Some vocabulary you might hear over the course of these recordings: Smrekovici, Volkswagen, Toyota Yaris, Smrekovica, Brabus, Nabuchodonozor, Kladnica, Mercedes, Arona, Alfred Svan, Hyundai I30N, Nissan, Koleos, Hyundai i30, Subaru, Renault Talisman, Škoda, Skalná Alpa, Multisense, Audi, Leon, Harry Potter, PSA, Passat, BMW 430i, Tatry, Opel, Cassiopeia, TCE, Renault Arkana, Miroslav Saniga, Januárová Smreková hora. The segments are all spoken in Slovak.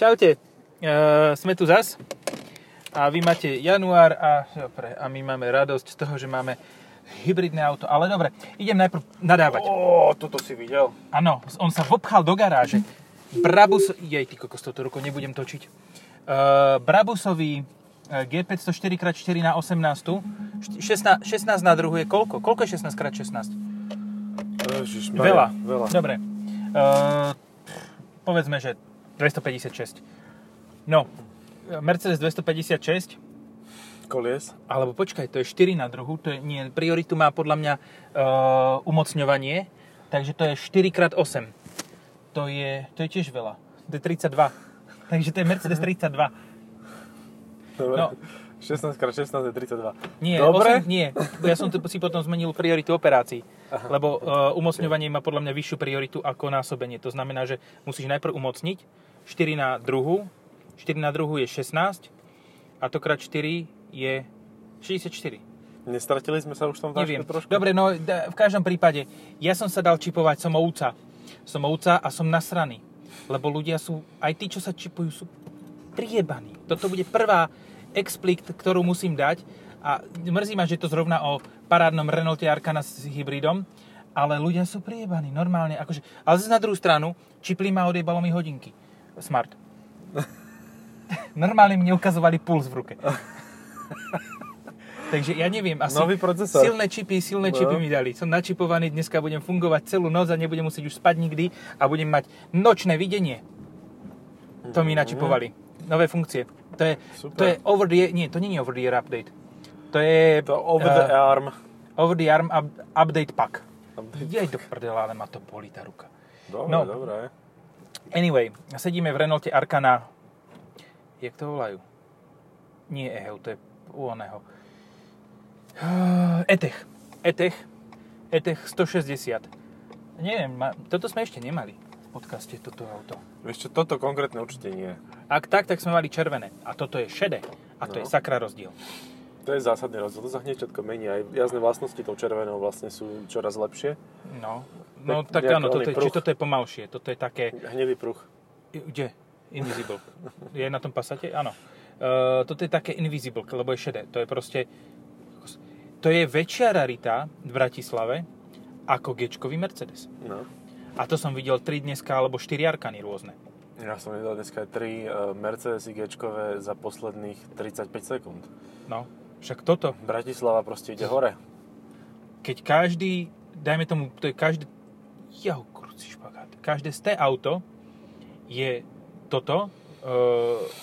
Čaute, sme tu zas a vy máte január a my máme radosť z toho, že máme hybridné auto. Ale dobre, idem najprv nadávať. Toto si videl. Áno, on sa vopchal do garáže. Brabus, toto rukou nebudem točiť. Brabusový G504 x4 na 18, 16 na druhu je koľko? Koľko je 16 x 16? Ježiš, veľa. Dobre. Povedzme, že 256. No, Mercedes 256 kolies. Alebo počkaj, to je 4 na druhu, to je, nie, prioritu má podľa mňa umocňovanie, takže to je 4 x 8. To je tiež veľa. To je 32. Takže to je Mercedes 32. No. 16x16 je 32. Nie, dobre? 8, nie. Ja som si potom zmenil prioritu operácií. Aha, lebo umocňovanie má podľa mňa vyššiu prioritu ako násobenie. To znamená, že musíš najprv umocniť 4 na druhu. 4 na druhu je 16 a to krát 4 je 64. Nestratili sme sa už tam trošku? Dobre, no v každom prípade ja som sa dal čipovať, som ovca a som nasraný. Lebo ľudia sú, aj tí, čo sa čipujú, sú priebaní. Toto bude prvá explikt, ktorú musím dať a mrzí ma, že to zrovna o parádnom Renaulte Arkana s hybridom, ale ľudia sú priebaní, normálne akože, ale zase na druhú stranu čipli ma, odjebalo mi hodinky smart. Normálne mi neukazovali puls v ruke. Takže ja neviem, asi silné čipy mi dali, som načipovaný, dneska budem fungovať celú noc a nebudem musieť už spať nikdy a budem mať nočné videnie. To mi načipovali nové funkcie. To je over the, nie, to nie je over the air update. To je over the arm update pack. Jej do prdela, ale ma to bolí tá ruka. Dobre. Anyway, sedíme v Renaulte Arkana. Jak to volajú? Nie Eheu, to je u oného. E-Tech 160. Neviem, toto sme ešte nemali v podcaste, toto auto. Vieš čo, toto konkrétne určite nie. Ak tak sme mali červené. A toto je šedé. A to je sakra rozdiel. To je zásadný rozdiel. To sa hneď všetko mení. Aj jazdné vlastnosti tou červenou vlastne sú čoraz lepšie. No tak áno. Či toto je pomalšie. Toto je také... Hnedý pruh. Kde? Invisible. Je na tom Passate? Áno. Toto je také invisible, lebo je šedé. To je proste... To je väčšia rarita v Bratislave ako G-čkový Mercedes. No. A to som videl 3 dneska alebo 4 Arkany rôzne. Ja som videl dneska 3 Mercedes IGčkové za posledných 35 sekúnd. No, však toto. Bratislava proste ide hore. Keď každý, dajme tomu, to je každý, každé z té auto je toto,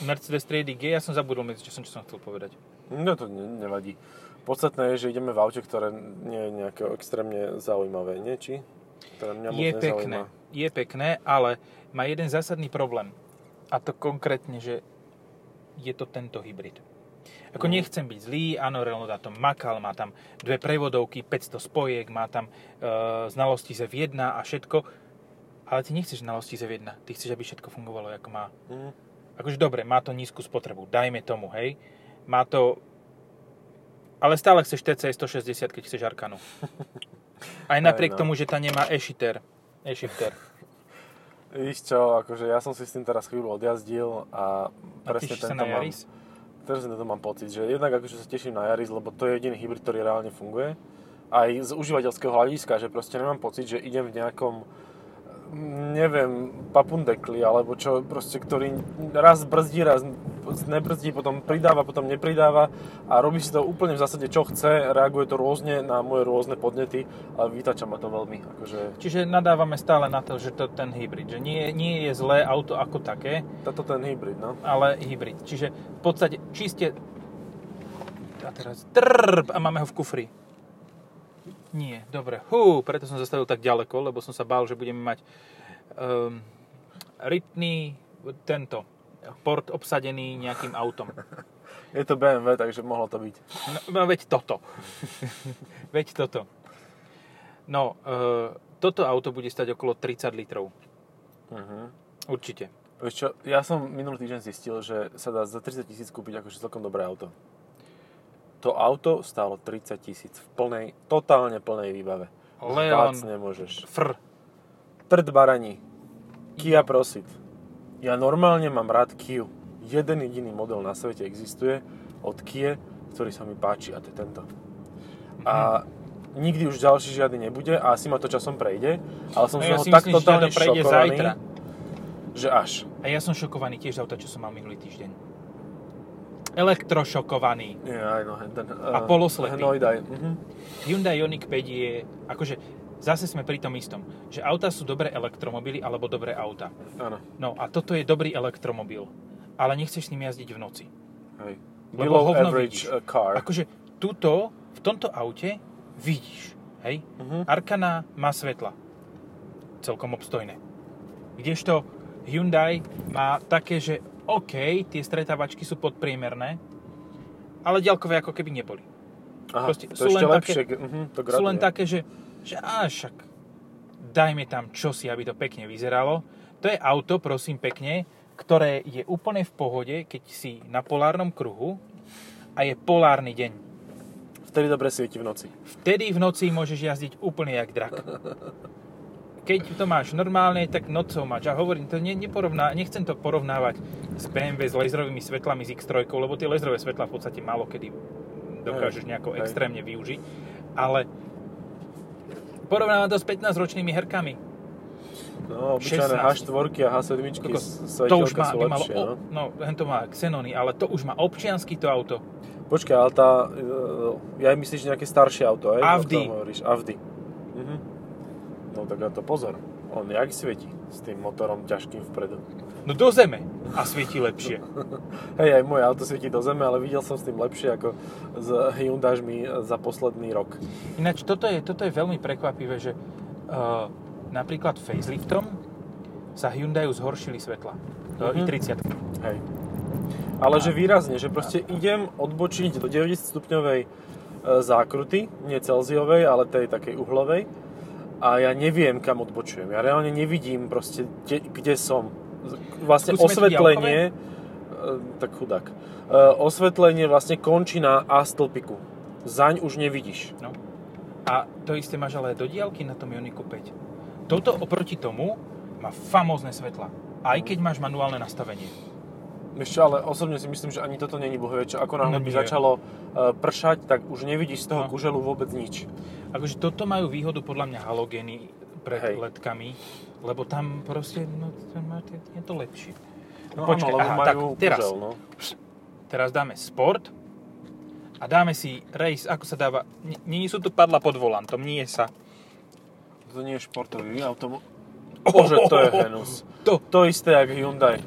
Mercedes 3D G, ja som zabudol medzičasom, čo som chcel povedať. No to nevadí. Podstatné je, že ideme v aute, ktoré nie je nejaké extrémne zaujímavé, nie? Či? Je pekné, ale má jeden zásadný problém. A to konkrétne, že je to tento hybrid. Ako nechcem byť zlý, áno, Renault na tom makal, má tam 2 prevodovky, 500 spojiek, má tam znalosti Z1 a všetko. Ale ty nechceš znalosti Z1, ty chceš, aby všetko fungovalo, ako má. Akože dobre, má to nízku spotrebu, dajme tomu, hej. Má to... Ale stále chceš TC 160, keď chceš Arkanu. Aj napriek tomu, že tá nemá e-shifter. Víš čo, akože ja som si s tým teraz chvíľu odjazdil a presne tento mám... Teraz pocit, že jednak akože sa teším na Yaris, lebo to je jediný hybrid, ktorý reálne funguje. Aj z užívateľského hľadiska, že proste nemám pocit, že idem v nejakom, neviem, papundekli, alebo čo, proste, ktorý raz brzdí, raz nebrzdí, potom pridáva, potom nepridáva a robí si to úplne v zásade, čo chce, reaguje to rôzne na moje rôzne podnety, ale vytáča ma to veľmi. Akože... Čiže nadávame stále na to, že to ten hybrid, že nie je zlé auto ako také. Toto ten hybrid, no. Ale hybrid, čiže v podstate čiste... A teraz a máme ho v kufri. Nie, dobre. Preto som zastavil tak ďaleko, lebo som sa bál, že budeme mať rytný port obsadený nejakým autom. Je to BMW, takže mohlo to byť. No veď toto. No, toto auto bude stať okolo 30 litrov. Uh-huh. Určite. Vieš čo, ja som minulý týždeň zistil, že sa dá za 30 000 kúpiť akože celkom dobré auto. To auto stálo 30 000 v totálne plnej výbave. Leon, nemôžeš. Trd baraní. Kia Prosit. Ja normálne mám rád Kiu. Jeden jediný model na svete existuje od Kie, ktorý sa mi páči, a to je tento. A nikdy už ďalší žiadny nebude a asi ma to časom prejde, ale som z toho tak totálne šokovaný, že až. A ja som šokovaný tiež z auta, čo som mal minulý týždeň. Elektrošokovaný. Yeah, no, a poloslepý. Hyundai Ioniq 5 je, akože... Zase sme pri tom istom, že autá sú dobré elektromobily alebo dobré auta. Áno. No a toto je dobrý elektromobil, ale nechceš s ním jazdiť v noci. Hej. Lebo hovno vidíš. Car. Akože tuto, v tomto aute vidíš, hej? Uh-huh. Arkana má svetla. Celkom obstojné. Kdežto Hyundai má také, že OK, tie stretávačky sú podpriemerné, ale ďalkové ako keby neboli. Aha, proste, to ešte lepšie. Sú len také, že však dajme tam čosi, aby to pekne vyzeralo. To je auto, prosím pekne, ktoré je úplne v pohode, keď si na polárnom kruhu a je polárny deň. Vtedy dobre svieti v noci. Vtedy v noci môžeš jazdiť úplne jak drak. Keď to máš normálne, tak nocou máš. A hovorím, to nechcem to porovnávať s BMW s laserovými svetlami z X3, lebo tie laserové svetlá v podstate málo kedy dokážeš nejako extrémne využiť. Ale porovnávam to s 15-ročnými herkami. No, obyčajné H4-ky a H7-ky svetelka sú lepšie. To má Xenony, ale to už má občiansky to auto. Počkaj, ale tá... Ja myslíš nejaké staršie auto, aj? Audi. Audi. Mhm. No tak na to pozor. On jak svieti s tým motorom ťažkým vpredu. No do zeme a svieti lepšie. Hej, aj moje auto svieti do zeme, ale videl som s tým lepšie ako s Hyundaižmi za posledný rok. Ináč, toto je veľmi prekvapivé, že napríklad faceliftom sa Hyundaiu zhoršili svetla. I30. Hej. Ale že výrazne, že proste idem odbočiť do 90-stupňovej zákruty, nie celziovej, ale tej takej uhlovej, a ja neviem, kam odbočujem. Ja reálne nevidím proste, kde som. Vlastne osvetlenie tak chudák osvetlenie vlastne končí na A stĺpiku, zaň už nevidíš. No. A to isté máš ale do diaľky na tom Ioniqu 5. Toto oproti tomu má famózne svetla, aj keď máš manuálne nastavenie. Ešte, ale osobne si myslím, že ani toto není bohviečo. Ako náhle by začalo pršať, tak už nevidíš z toho kuželu vôbec nič. Akože toto majú výhodu podľa mňa halogény pred ledkami, lebo tam proste je to lepšie. No počkaj, áno, majú tak teraz, kužel, no. Teraz dáme sport a dáme si race, ako sa dáva, nie sú tu padla pod volantom, nie sa. To nie je športový automobil. Bože, to je hnus. To isté jak Hyundai.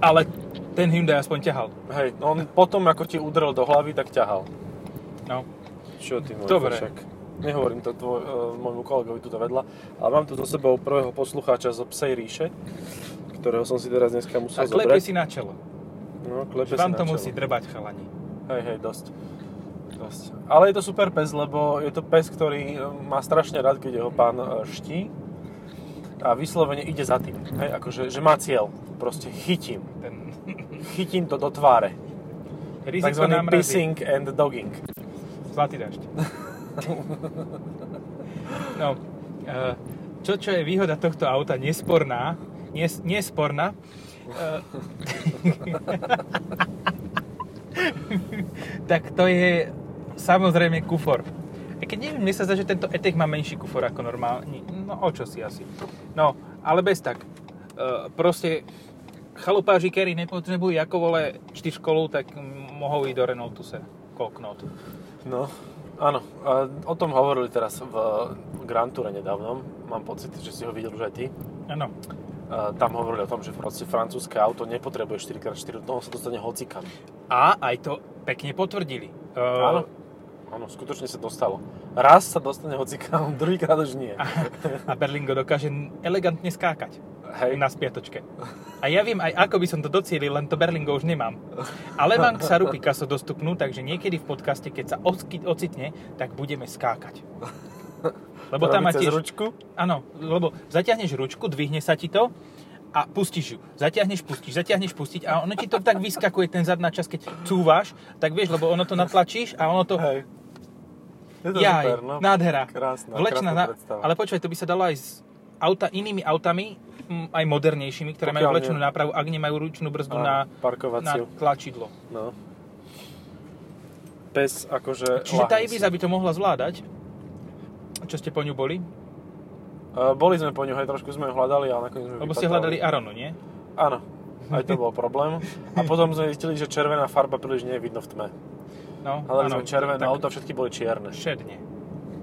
Ale ten Hyundai aspoň ťahal. Hej, on potom ako ti udrel do hlavy, tak ťahal. No. Čo ty môj košak? Nehovorím to môjmu kolegovi tuto vedľa, ale mám tu so sebou prvého poslucháča zo Psej ríše, ktorého som si teraz dneska musel zobrať. A klepe si na čelo. No, klepe si na čelo. Vám to musí drbať, chalani. Hej, dosť. Ale je to super pes, lebo je to pes, ktorý má strašne rád, keď ho pán ští a vyslovene ide za tým. Hej, akože, že má cieľ. Proste chytím. Chytím to do tváre. Takzvaný pissing and dogging. Zlatý dažď. No, čo je výhoda tohto auta nesporná, nesporná. Tak to je samozrejme kufor. A keď neviem, mne sa zdá, že tento E-Tech má menší kufor ako normálny. No, o čo si asi. No, ale bez tak. Proste chalupáži, ktorí nepotrebujú ako vole 4 školu, tak mohol ísť do Renault Duster. Koknot. No. Áno, o tom hovorili teraz v Grand Toure nedávnom. Mám pocit, že si ho videl už aj ty. Áno. Tam hovorili o tom, že proste francúzske auto nepotrebuje 4x4, toho sa dostane hocikam. A aj to pekne potvrdili. Áno, skutočne sa dostalo. Raz sa dostane hocikam, druhýkrát už nie. A Berlingo dokáže elegantne skákať. Hej. Na spiatočke. A ja viem aj, ako by som to docielil, len to Berlingo už nemám. Ale mám Xaru Picasso dostupnú, takže niekedy v podcaste, keď sa ocitne, tak budeme skákať. Lebo tam máš ručku? Áno, lebo zatiahneš ručku, dvihne sa ti to a pustíš ju. Zatiahneš, pustíš a ono ti to tak vyskakuje ten zadná časť, keď cúvaš, tak vieš, lebo ono to natlačíš a ono to... Hej. Je to super, no. Nádhera. Krásna predstava. Ale počúvaj, to by sa dalo aj s auta, inými autami aj modernejšími, ktoré majú vlečenú nápravu, ak nemajú ručnú brzdu na tlačidlo. No. Pes akože... Čiže tá Ibiza by to mohla zvládať? Čo ste po ňu boli? Boli sme po ňu, hej, trošku sme ju hľadali, ale nakoniec sme ju vypadali. Lebo ste hľadali Aronu, nie? Áno, aj to bol problém. A potom sme zistili, že červená farba príliš nie je vidno v tme. No, hľadali sme červené auto, všetky boli čierne. Šedne.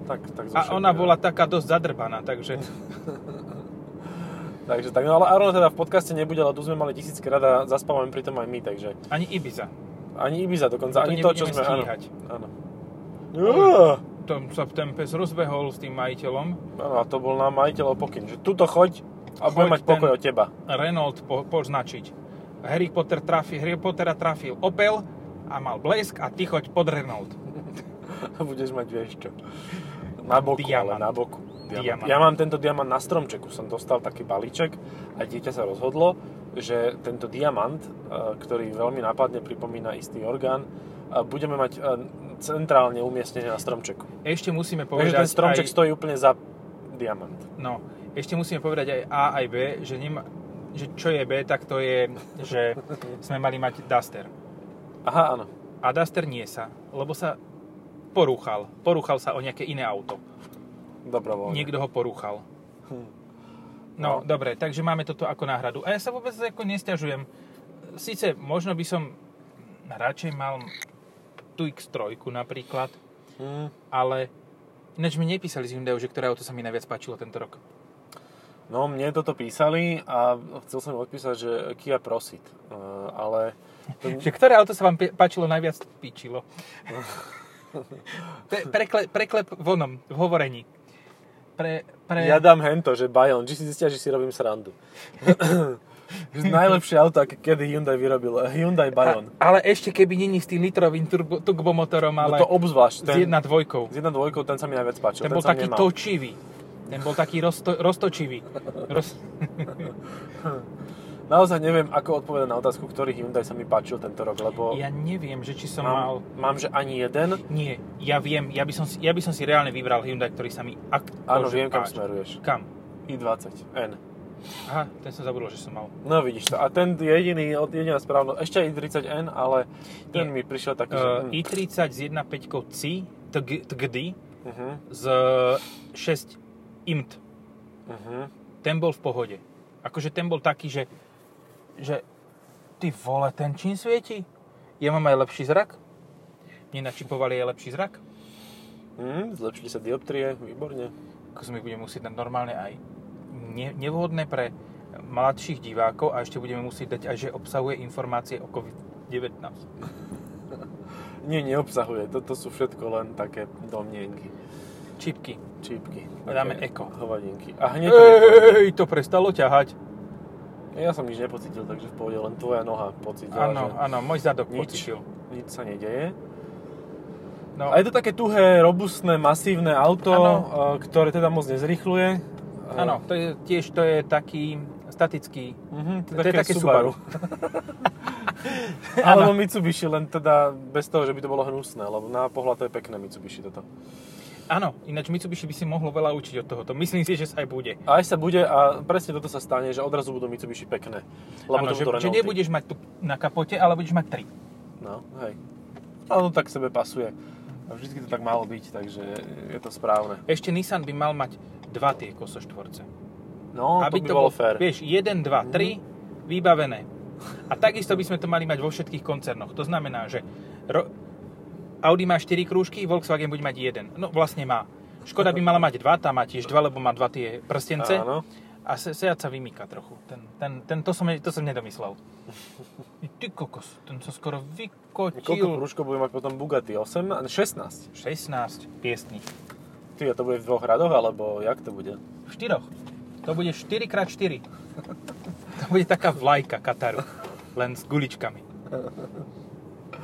Tak zo šedne. A ona bola taká dosť zadrbaná, takže... takže tak, no ale Arona teda v podcaste nebude, ale tu sme mali tisíckrát a zaspávame pri tom aj my, takže... Ani Ibiza. Ani Ibiza dokonca, ani to, čo sme... sa ten pes rozbehol s tým majiteľom. Áno, a to bol na majiteľov pokyn, že tuto choď a budem mať pokoj od teba. Renault poznačiť. Harry Pottera trafil Opel a mal blesk a ty choď pod Renault. A budeš mať vieš čo. Na boku, diamant. Ale na boku. Diamant. Ja mám tento diamant na stromčeku. Som dostal taký balíček a dieťa sa rozhodlo, že tento diamant, ktorý veľmi nápadne pripomína istý orgán, budeme mať... centrálne umiestnené na stromčeku. Ešte musíme povedať... Takže ten stromček stojí úplne za diamant. No, ešte musíme povedať aj A, aj B, že čo je B, tak to je, že sme mali mať Duster. Aha, áno. A Duster nie sa, lebo sa porúchal. Porúchal sa o nejaké iné auto. Dobrovoľne. Niekto ho porúchal. No, dobre, takže máme toto ako náhradu. A ja sa vôbec ako nesťažujem. Sice možno by som radšej mal... tu X3 napríklad, ale ináč mi nepísali z Hyundaiu, že ktoré auto sa mi najviac páčilo tento rok. No, mne toto písali a chcel som odpísať, že Kia Prosit, ale... že ktoré auto sa vám páčilo najviac píčilo. Preklep vonom, v hovorení. Ja dám hento, že Bayon, že si zistia, že si robím srandu. Najlepšie auto, aké kedy Hyundai vyrobilo. Hyundai Bayon. Ale ešte keby není s tým litrovým turbomotorom, ale... No to obzvlášť. S 1.2. S 1.2, ten sa mi najviac páčil. Ten bol taký točivý. Ten bol taký roztočivý. Naozaj neviem, ako odpovedať na otázku, ktorý Hyundai sa mi páčil tento rok, lebo... Ja neviem, že či som mal... Mám, že ani jeden? Nie, ja viem. Ja by som si reálne vybral Hyundai, ktorý sa mi... Áno, viem, kam smeruješ. Kam? I20N. Aha, ten som zabudol, že som mal. No vidíš to. A ten jediná správna, ešte i30N, ale ten mi prišiel taký, že... i30 s 1.5 C, TGD, z 6 IMT. Ten bol v pohode. Akože ten bol taký, že ty vole, ten čím svieti? Ja mám aj lepší zrak? Mne načipovali aj lepší zrak? Zlepšili sa dioptrie, výborne. Ako som ich budem musieť dať normálne aj nevhodné pre mladších divákov a ešte budeme musieť dať aj, že obsahuje informácie o COVID-19. Nie, neobsahuje. Toto sú všetko len také domnienky. Čipky. Dáme eko. Hovadinky. A hneď to prestalo ťahať. Ja som nič nepocítil, takže v pohode len tvoja noha pocítila. Áno, môj zadok pocítil. Nič sa nedeje. No. A je to také tuhé, robustné, masívne auto, ktoré teda moc nezrýchluje. Áno, to je taký statický, to je také Subaru. Alebo Mitsubishi, len teda bez toho, že by to bolo hnusné, lebo na pohľad to je pekné Mitsubishi toto. Áno, ináč Mitsubishi by si mohlo veľa učiť od tohoto. Myslím si, že sa aj bude. Aj sa bude a presne toto sa stane, že odrazu budú Mitsubishi pekné. Áno, že nebudeš mať tu na kapote, ale budeš mať 3. No, hej. Áno, tak sebe pasuje. A vždycky to tak malo byť, takže je to správne. Ešte Nissan by mal mať 2 tie kosoštvorce. No, aby to by bolo fér. Vieš, 1, 2, 3, vybavené. A takisto by sme to mali mať vo všetkých koncernoch. To znamená, že Audi má 4 krúžky, Volkswagen bude mať 1. No, vlastne má. Škoda by mala mať 2, tá má tiež 2, lebo má 2 tie prstence. Áno. A Seat sa vymýka trochu. To som nedomyslel. Ty kokos, ten som skoro vykotil. Koľko prúžkov bude mať potom Bugatti? 16? 16 piestných. Ty, a to bude v 2 radoch, alebo jak to bude? V 4. To bude 4x4. To bude taká vlajka Kataru. Len s guličkami.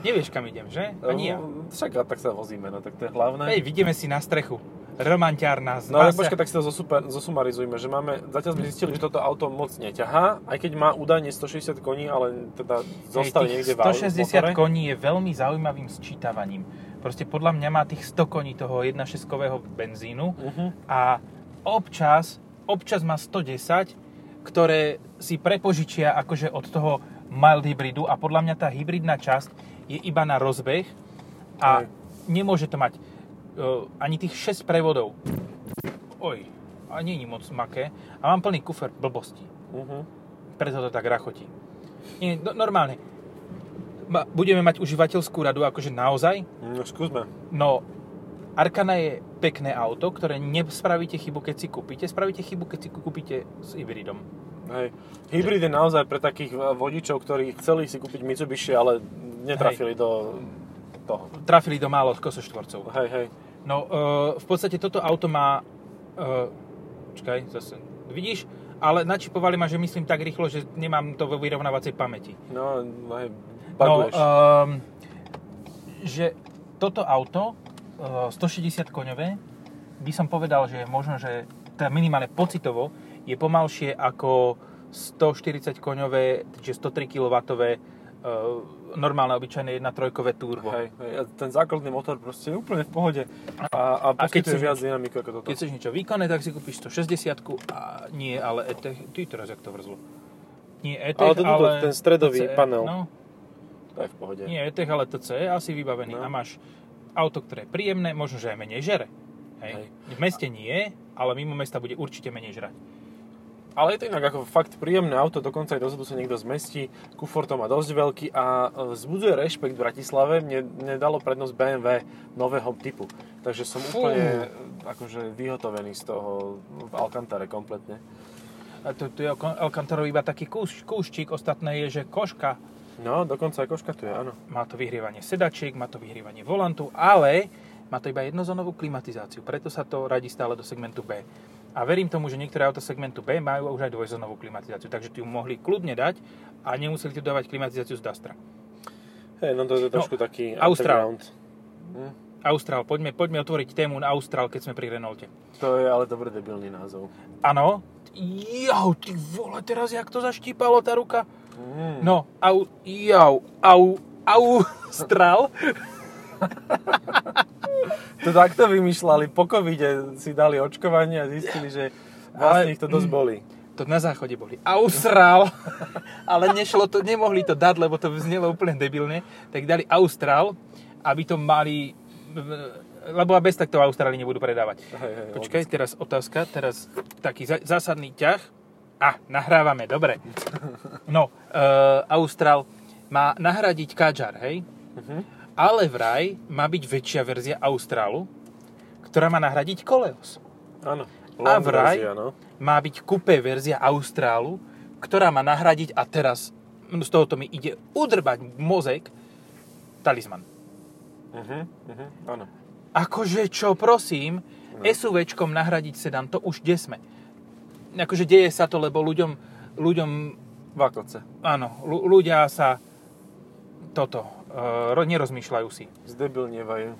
Nevieš, kam idem, že? Ani ja. Však, tak sa vozíme, no tak to je hlavné. Hej, vidíme si na strechu. Romantiárna zbasa. No ale počkaj, tak si to zosumarizujme, že zatiaľ sme zistili, že toto auto moc neťahá, aj keď má údajne 160 koní, ale teda zostali niekde v aute. 160 koní je veľmi zaujímavým sčítavaním. Proste podľa mňa má tých 100 koní toho 1.6-kového benzínu a občas má 110 ktoré si prepožičia akože od toho mild hybridu a podľa mňa tá hybridná časť je iba na rozbeh a nemôže to mať ani tých 6 prevodov. Oj, a nie je moc maké. A mám plný kufer blbosti. Uh-huh. Preto to tak rachotí. Nie, normálne. Budeme mať užívateľskú radu akože naozaj. No, skúsme. No, Arkana je pekné auto, ktoré nespravíte chybu, keď si kúpite. Spravíte chybu, keď si kúpite s hybridom. Hej. Hybrid je naozaj pre takých vodičov, ktorí chceli si kúpiť Mitsubishi, ale netrafili do toho. Trafili do málo kosoštvorcov. Hej, hej. No, v podstate toto auto má... čakaj, zase... Vidíš? Ale načipovali ma, že myslím tak rýchlo, že nemám to vo vyrovnávacej pamäti. No, hej, baguješ. No, že toto auto... 160 koňové, by som povedal, že možno, že teda minimálne pocitovo je pomalšie ako 140 koňové, čiže 103 kW normálne, obyčajné 1.3-kové turbo. Hej, hej, ten základný motor proste je úplne v pohode a poskytuje viac dynamiku ako toto. Keď chceš niečo výkonné, tak si kúpiš 160-ku a nie, ale E-Tech, ty teraz jak to vrzlo. Nie E-Tech, ale... ten stredový TCE, panel, no, to je v pohode. Nie E-Tech, ale TCE asi vybavený, no. A máš auto, ktoré je príjemné, možno, že aj menej žere. Hej. V meste nie, ale mimo mesta bude určite menej žrať. Ale je to inak ako fakt príjemné auto, dokonca aj dozadu sa niekto zmestí, kufor to má dosť veľký a vzbudzuje rešpekt v Bratislave, mne dalo prednosť BMW nového typu. Takže som úplne akože vyhotovený z toho v Alcantare kompletne. A to je Alcantarov iba taký kúščík, ostatné je, že koška. No, dokonca aj koška tu je, áno. Má to vyhrievanie sedačiek, má to vyhrievanie volantu, ale má to iba jednozónovú klimatizáciu, preto sa to radí stále do segmentu B. A verím tomu, že niektoré auta segmentu B majú už aj dvojzónovú klimatizáciu, takže tu ju mohli kľudne dať a nemuseli tu dávať klimatizáciu z Dustra. Hej, no to je trošku taký Austral. Austral, poďme otvoriť tému na Austral, keď sme pri Renaulte. To je ale dobrý debilný názov. Áno. Jau, ty vole, teraz jak to zaštípalo tá ruka. No, Austral. To takto vymýšľali. Po covide si dali očkovanie a zistili, že vlastne ich to dosť boli. To na záchode boli. Austral. Ale nešlo to, nemohli to dať, lebo to vznelo úplne debilne. Tak dali Austral, aby to mali... Lebo bez takto v Austrálii nebudú predávať. Hej, počkaj, odlička. Teraz otázka. Teraz taký zásadný ťah. Nahrávame, dobre. No, Austral má nahradiť Kadjar, hej? Uh-huh. Ale vraj má byť väčšia verzia Australu, ktorá má nahradiť Koleos. Áno. A vraj má byť coupé verzia Australu, ktorá má nahradiť, a teraz z tohoto mi ide udrbať mozek, Talisman. Uh-huh, uh-huh, áno. Akože čo, prosím, no. SUVčkom nahradiť sedan, to už desme. Akože deje sa to, lebo ľuďom vakoce. Áno, ľudia sa toto nerozmýšľajú si. Zdebilnievajú.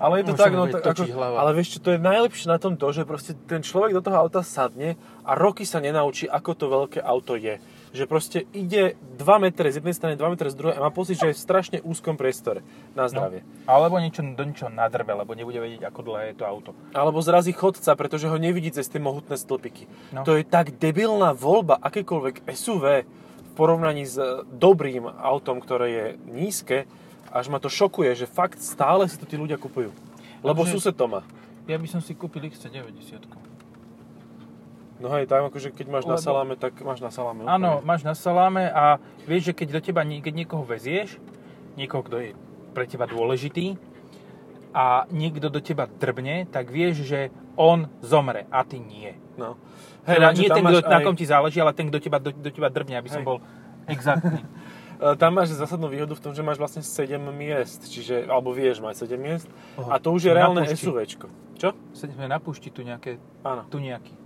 Ale je to tak, no ako, ale vieš čo, to je najlepšie na tom to, že proste ten človek do toho auta sadne a roky sa nenaučí, ako to veľké auto je. Že proste ide 2 metre z jednej strany, 2 metre z druhej a má pocit, že je v strašne úzkom priestore. Na zdravie. No, alebo do niečo nadrbe, lebo nebude vedieť, ako dlhé je to auto. Alebo zrazí chodca, pretože ho nevidí cez tie mohutné stĺpiky. No. To je tak debilná voľba akékoľvek SUV v porovnaní s dobrým autom, ktoré je nízke, až ma to šokuje, že fakt stále si to tí ľudia kupujú. Lebo sused to má. Ja by som si kúpil XC90. No hej, tam akože keď máš na saláme, tak máš na saláme. Áno, máš na saláme a vieš, že keď do teba niekoho vezieš, niekoho, kto je pre teba dôležitý a niekto do teba drbne, tak vieš, že on zomre a ty nie. No. Hej, teda nie ten, na kom ti záleží, ale ten, kto do teba drbne, aby som bol exaktný. Tam máš zásadnú výhodu v tom, že máš vlastne 7 miest, čiže, alebo vieš mať 7 miest. Oho, a to už je reálne SUVčko. Čo? Sme na púšti tu nejaké, áno. Tu nejaký.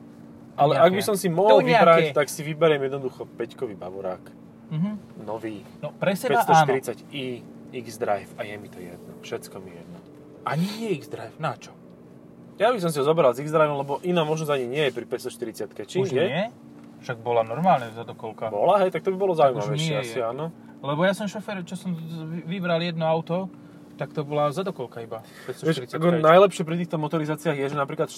Ale nejaké. Ak by som si mohol vybrať, tak si vyberiem jednoducho 5-kový bavorák. Uh-huh. Nový. No pre seba 540i, X-Drive a je mi to jedno. Všetko mi je jedno. Ani nie X-Drive, na čo? Ja by som si ho zobral z X-Drive, lebo iná možnosť ani nie je pri 540-ke. Či už nie? Však bola normálne zadokolka. Bola, hej, tak to by bolo zaujímavejšie asi, áno. Lebo ja som šofér, čo som vybral jedno auto tak to bola zadokolka iba 540. Najlepšie pri týchto motorizáciách je, že napríklad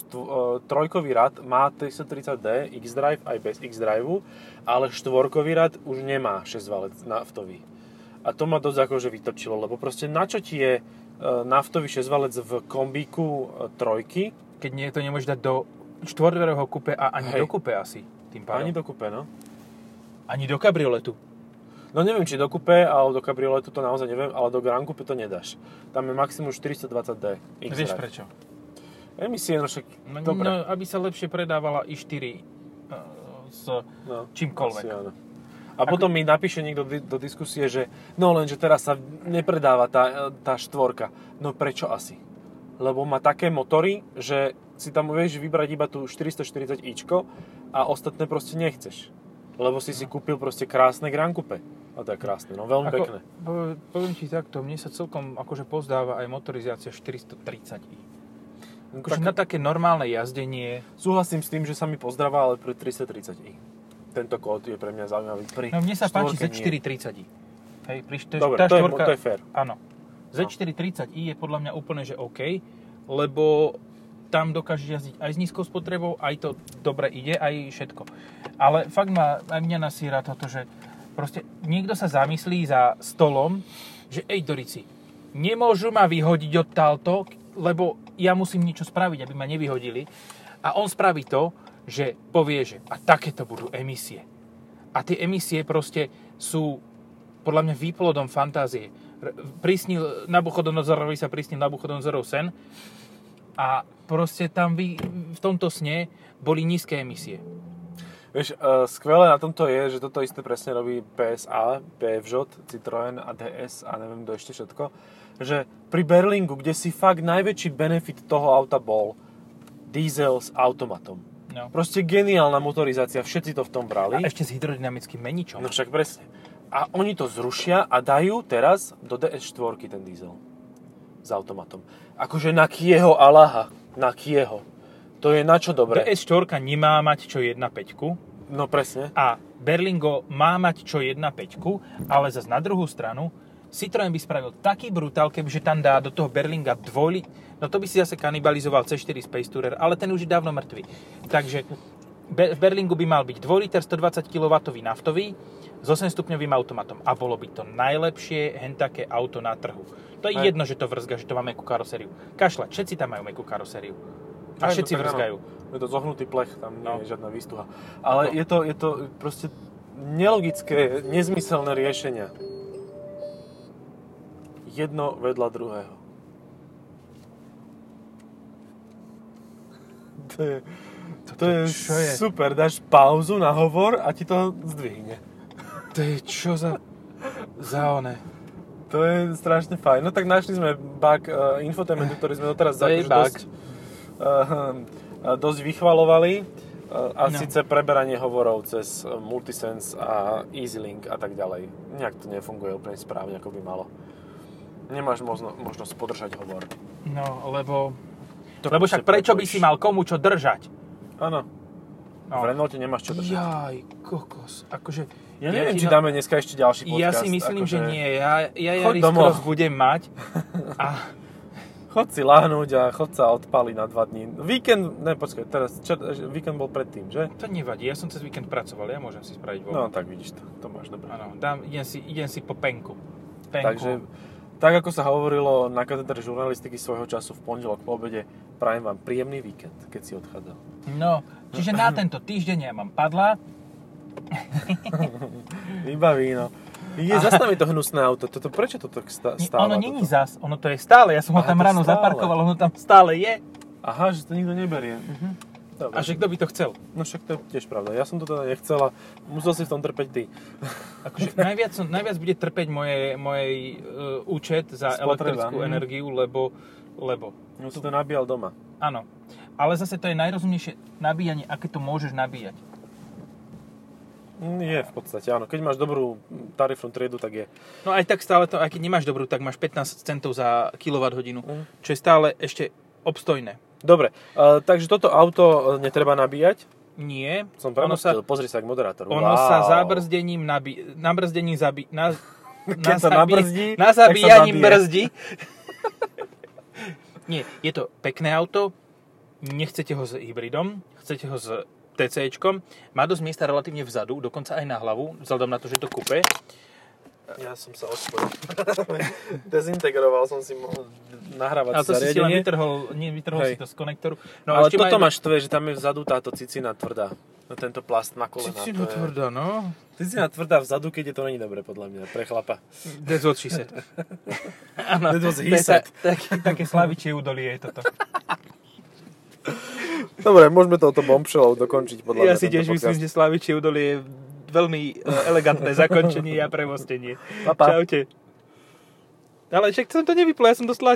trojkový rad má 330D X-Drive aj bez X-Drive, ale štvorkový rad už nemá 6-valec naftový. A to ma dosť akože vytočilo, lebo proste na čo ti je naftový 6-valec v kombíku trojky? Keď nie, to nemôžeš dať do štvorverového kupe a ani do kupe asi tým pádom. Ani do kupe, no. Ani do kabrioletu. No neviem, či do kupé, ale do kabrioletu to naozaj neviem, ale do Grand Coupe to nedáš. Tam je maximum 420D. Vieš prečo? Emisie, no však... No, dobre. No, aby sa lepšie predávala i4 s čímkoľvek. Asi, a potom mi napíše niekto do diskusie, že no lenže teraz sa nepredáva tá štvorka. No prečo asi? Lebo má také motory, že si tam vieš vybrať iba tú 440ičko a ostatné proste nechceš. Lebo si kúpil proste krásne Grand Coupe. A to je krásne, no veľmi pekné. Poviem ti takto, mne sa celkom akože pozdáva aj motorizácia 430i. Akože na také normálne jazdenie... Súhlasím s tým, že sa mi pozdáva, ale pri 330i. Tento kód je pre mňa zaujímavý. Pri no mne sa páči Z430i. Hej, pri dobre, tá štvorka, to je fair. Áno. Z430i je podľa mňa úplne, že OK, lebo tam dokážeš jazdiť aj s nízkou spotrebou, aj to dobre ide, aj všetko. Ale fakt ma aj mňa nasýra toto, že proste niekto sa zamyslí za stolom, že ej Dorici, nemôžu ma vyhodiť odtálto, lebo ja musím niečo spraviť, aby ma nevyhodili. A on spraví to, že povie, že a takéto budú emisie. A tie emisie proste sú podľa mňa výplodom fantázie. Nabuchodonozorovi sa prísnil Nabuchodonozorov sen a proste tam v tomto sne boli nízke emisie. Vieš, skvelé na tomto je, že toto isté presne robí PSA, Peugeot, Citroën a DS a neviem kto ešte všetko, že pri Berlingu, kde si fakt najväčší benefit toho auta bol diesel s automatom. No. Proste geniálna motorizácia, všetci to v tom brali. A ešte s hydrodynamickým meničom. No však presne. A oni to zrušia a dajú teraz do DS4 ten diesel s automatom. Akože na Kieho alaha. Na Kieho. To je na čo dobré. DS4 nemá mať čo 1.5. No presne. A Berlingo má mať čo 1.5, ale zase na druhú stranu Citroën by spravil taký brutál, kebyže tam dá do toho Berlinga dvojli... No to by si zase kanibalizoval C4 Space Tourer, ale ten už je dávno mŕtvý. Takže v Berlingu by mal byť 2 liter 120 kW naftový s 8-stupňovým automatom. A bolo by to najlepšie hentaké auto na trhu. To je jedno, že to vrzga, že to má mäkkú karosériu. Kašľa, všetci tam majú mäkkú karosériu. A všetci vrzgajú. Je to zohnutý plech, tam nie je žiadna výstuha. Ale je to proste nelogické, nezmyselné riešenia. Jedno vedľa druhého. To je super, dáš pauzu na hovor a ti to zdvihne. To je čo za one. To je strašne fajn. No tak našli sme bug infotainmentu, ktorý sme doteraz dosť vychvalovali. A síce preberanie hovorov cez Multisense a EasyLink a tak ďalej. Nejak to nefunguje úplne správne, ako by malo. Nemáš možnosť podržať hovor. No, lebo však prečo by si mal komu čo držať? Áno. No. V Renaulti nemáš čo držať. Jaj, kokos. Akože, ja neviem, či dáme dneska ešte ďalší podcast. Ja si myslím, že nie. Ja Yaris Cross budem mať. A... Chod si láhnuť a chod sa odpaliť na 2 dní. Víkend, víkend bol predtým, že? To nevadí, ja som cez víkend pracoval, ja môžem si spraviť voľno. No tak vidíš to máš dobre. Áno, idem si po penku. Takže, tak ako sa hovorilo na katedre žurnalistiky svojho času v pondelok po obede, prajem vám príjemný víkend, keď si odchádzal. No, čiže na tento týždeň ja mám padla. Iba víno. Zas tam je to hnusné auto. Prečo to tak stále? Ono není zas, ono to je stále. Ja som ho tam ráno zaparkoval, ono tam stále je. Aha, že to nikto neberie. Uh-huh. A že kto by to chcel? No však to je tiež pravda. Ja som to teda nechcel a musel si v tom trpeť ty. Akože najviac bude trpeť moje účet za elektrickú energiu, lebo. No to nabíjal doma. Áno. Ale zase to je najrozumnejšie nabíjanie, aké to môžeš nabíjať. Je v podstate, áno. Keď máš dobrú tarifnú triedu, tak je. No aj tak stále to, aj keď nemáš dobrú, tak máš 15 centov za kWh, čo je stále ešte obstojné. Dobre, takže toto auto netreba nabíjať? Nie. Som premustil, pozri sa k moderátoru. Ono sa zabrzdením nabíja. Keď to nabrzdí, tak sa nabíja. Nie, je to pekné auto, nechcete ho s hybridom, chcete ho s TCčkom, má dosť miesta relatívne vzadu, dokonca aj na hlavu, vzhľadom na to, že to kupé. Ja som sa osporil. Dezintegroval som si nahrávať zariadenie. Ale to si len vytrhol si to z konektoru. No, ale toto ma štve, že tam je vzadu táto cicina tvrdá. No tento plast na kolená. Cicina tvrdá, no. Cicina tvrdá vzadu, keď je to není dobre, podľa mňa, pre chlapa. That's what she said. Áno, také slavičie údolie je toto. Dobre, môžeme touto bombshellou dokončiť, podľa mňa. Ja si tiež myslím, že slavičie údolie je veľmi elegantné zakončenie a premostenie. Pa. Čaute. Ale však som to nevypol, ja som dostal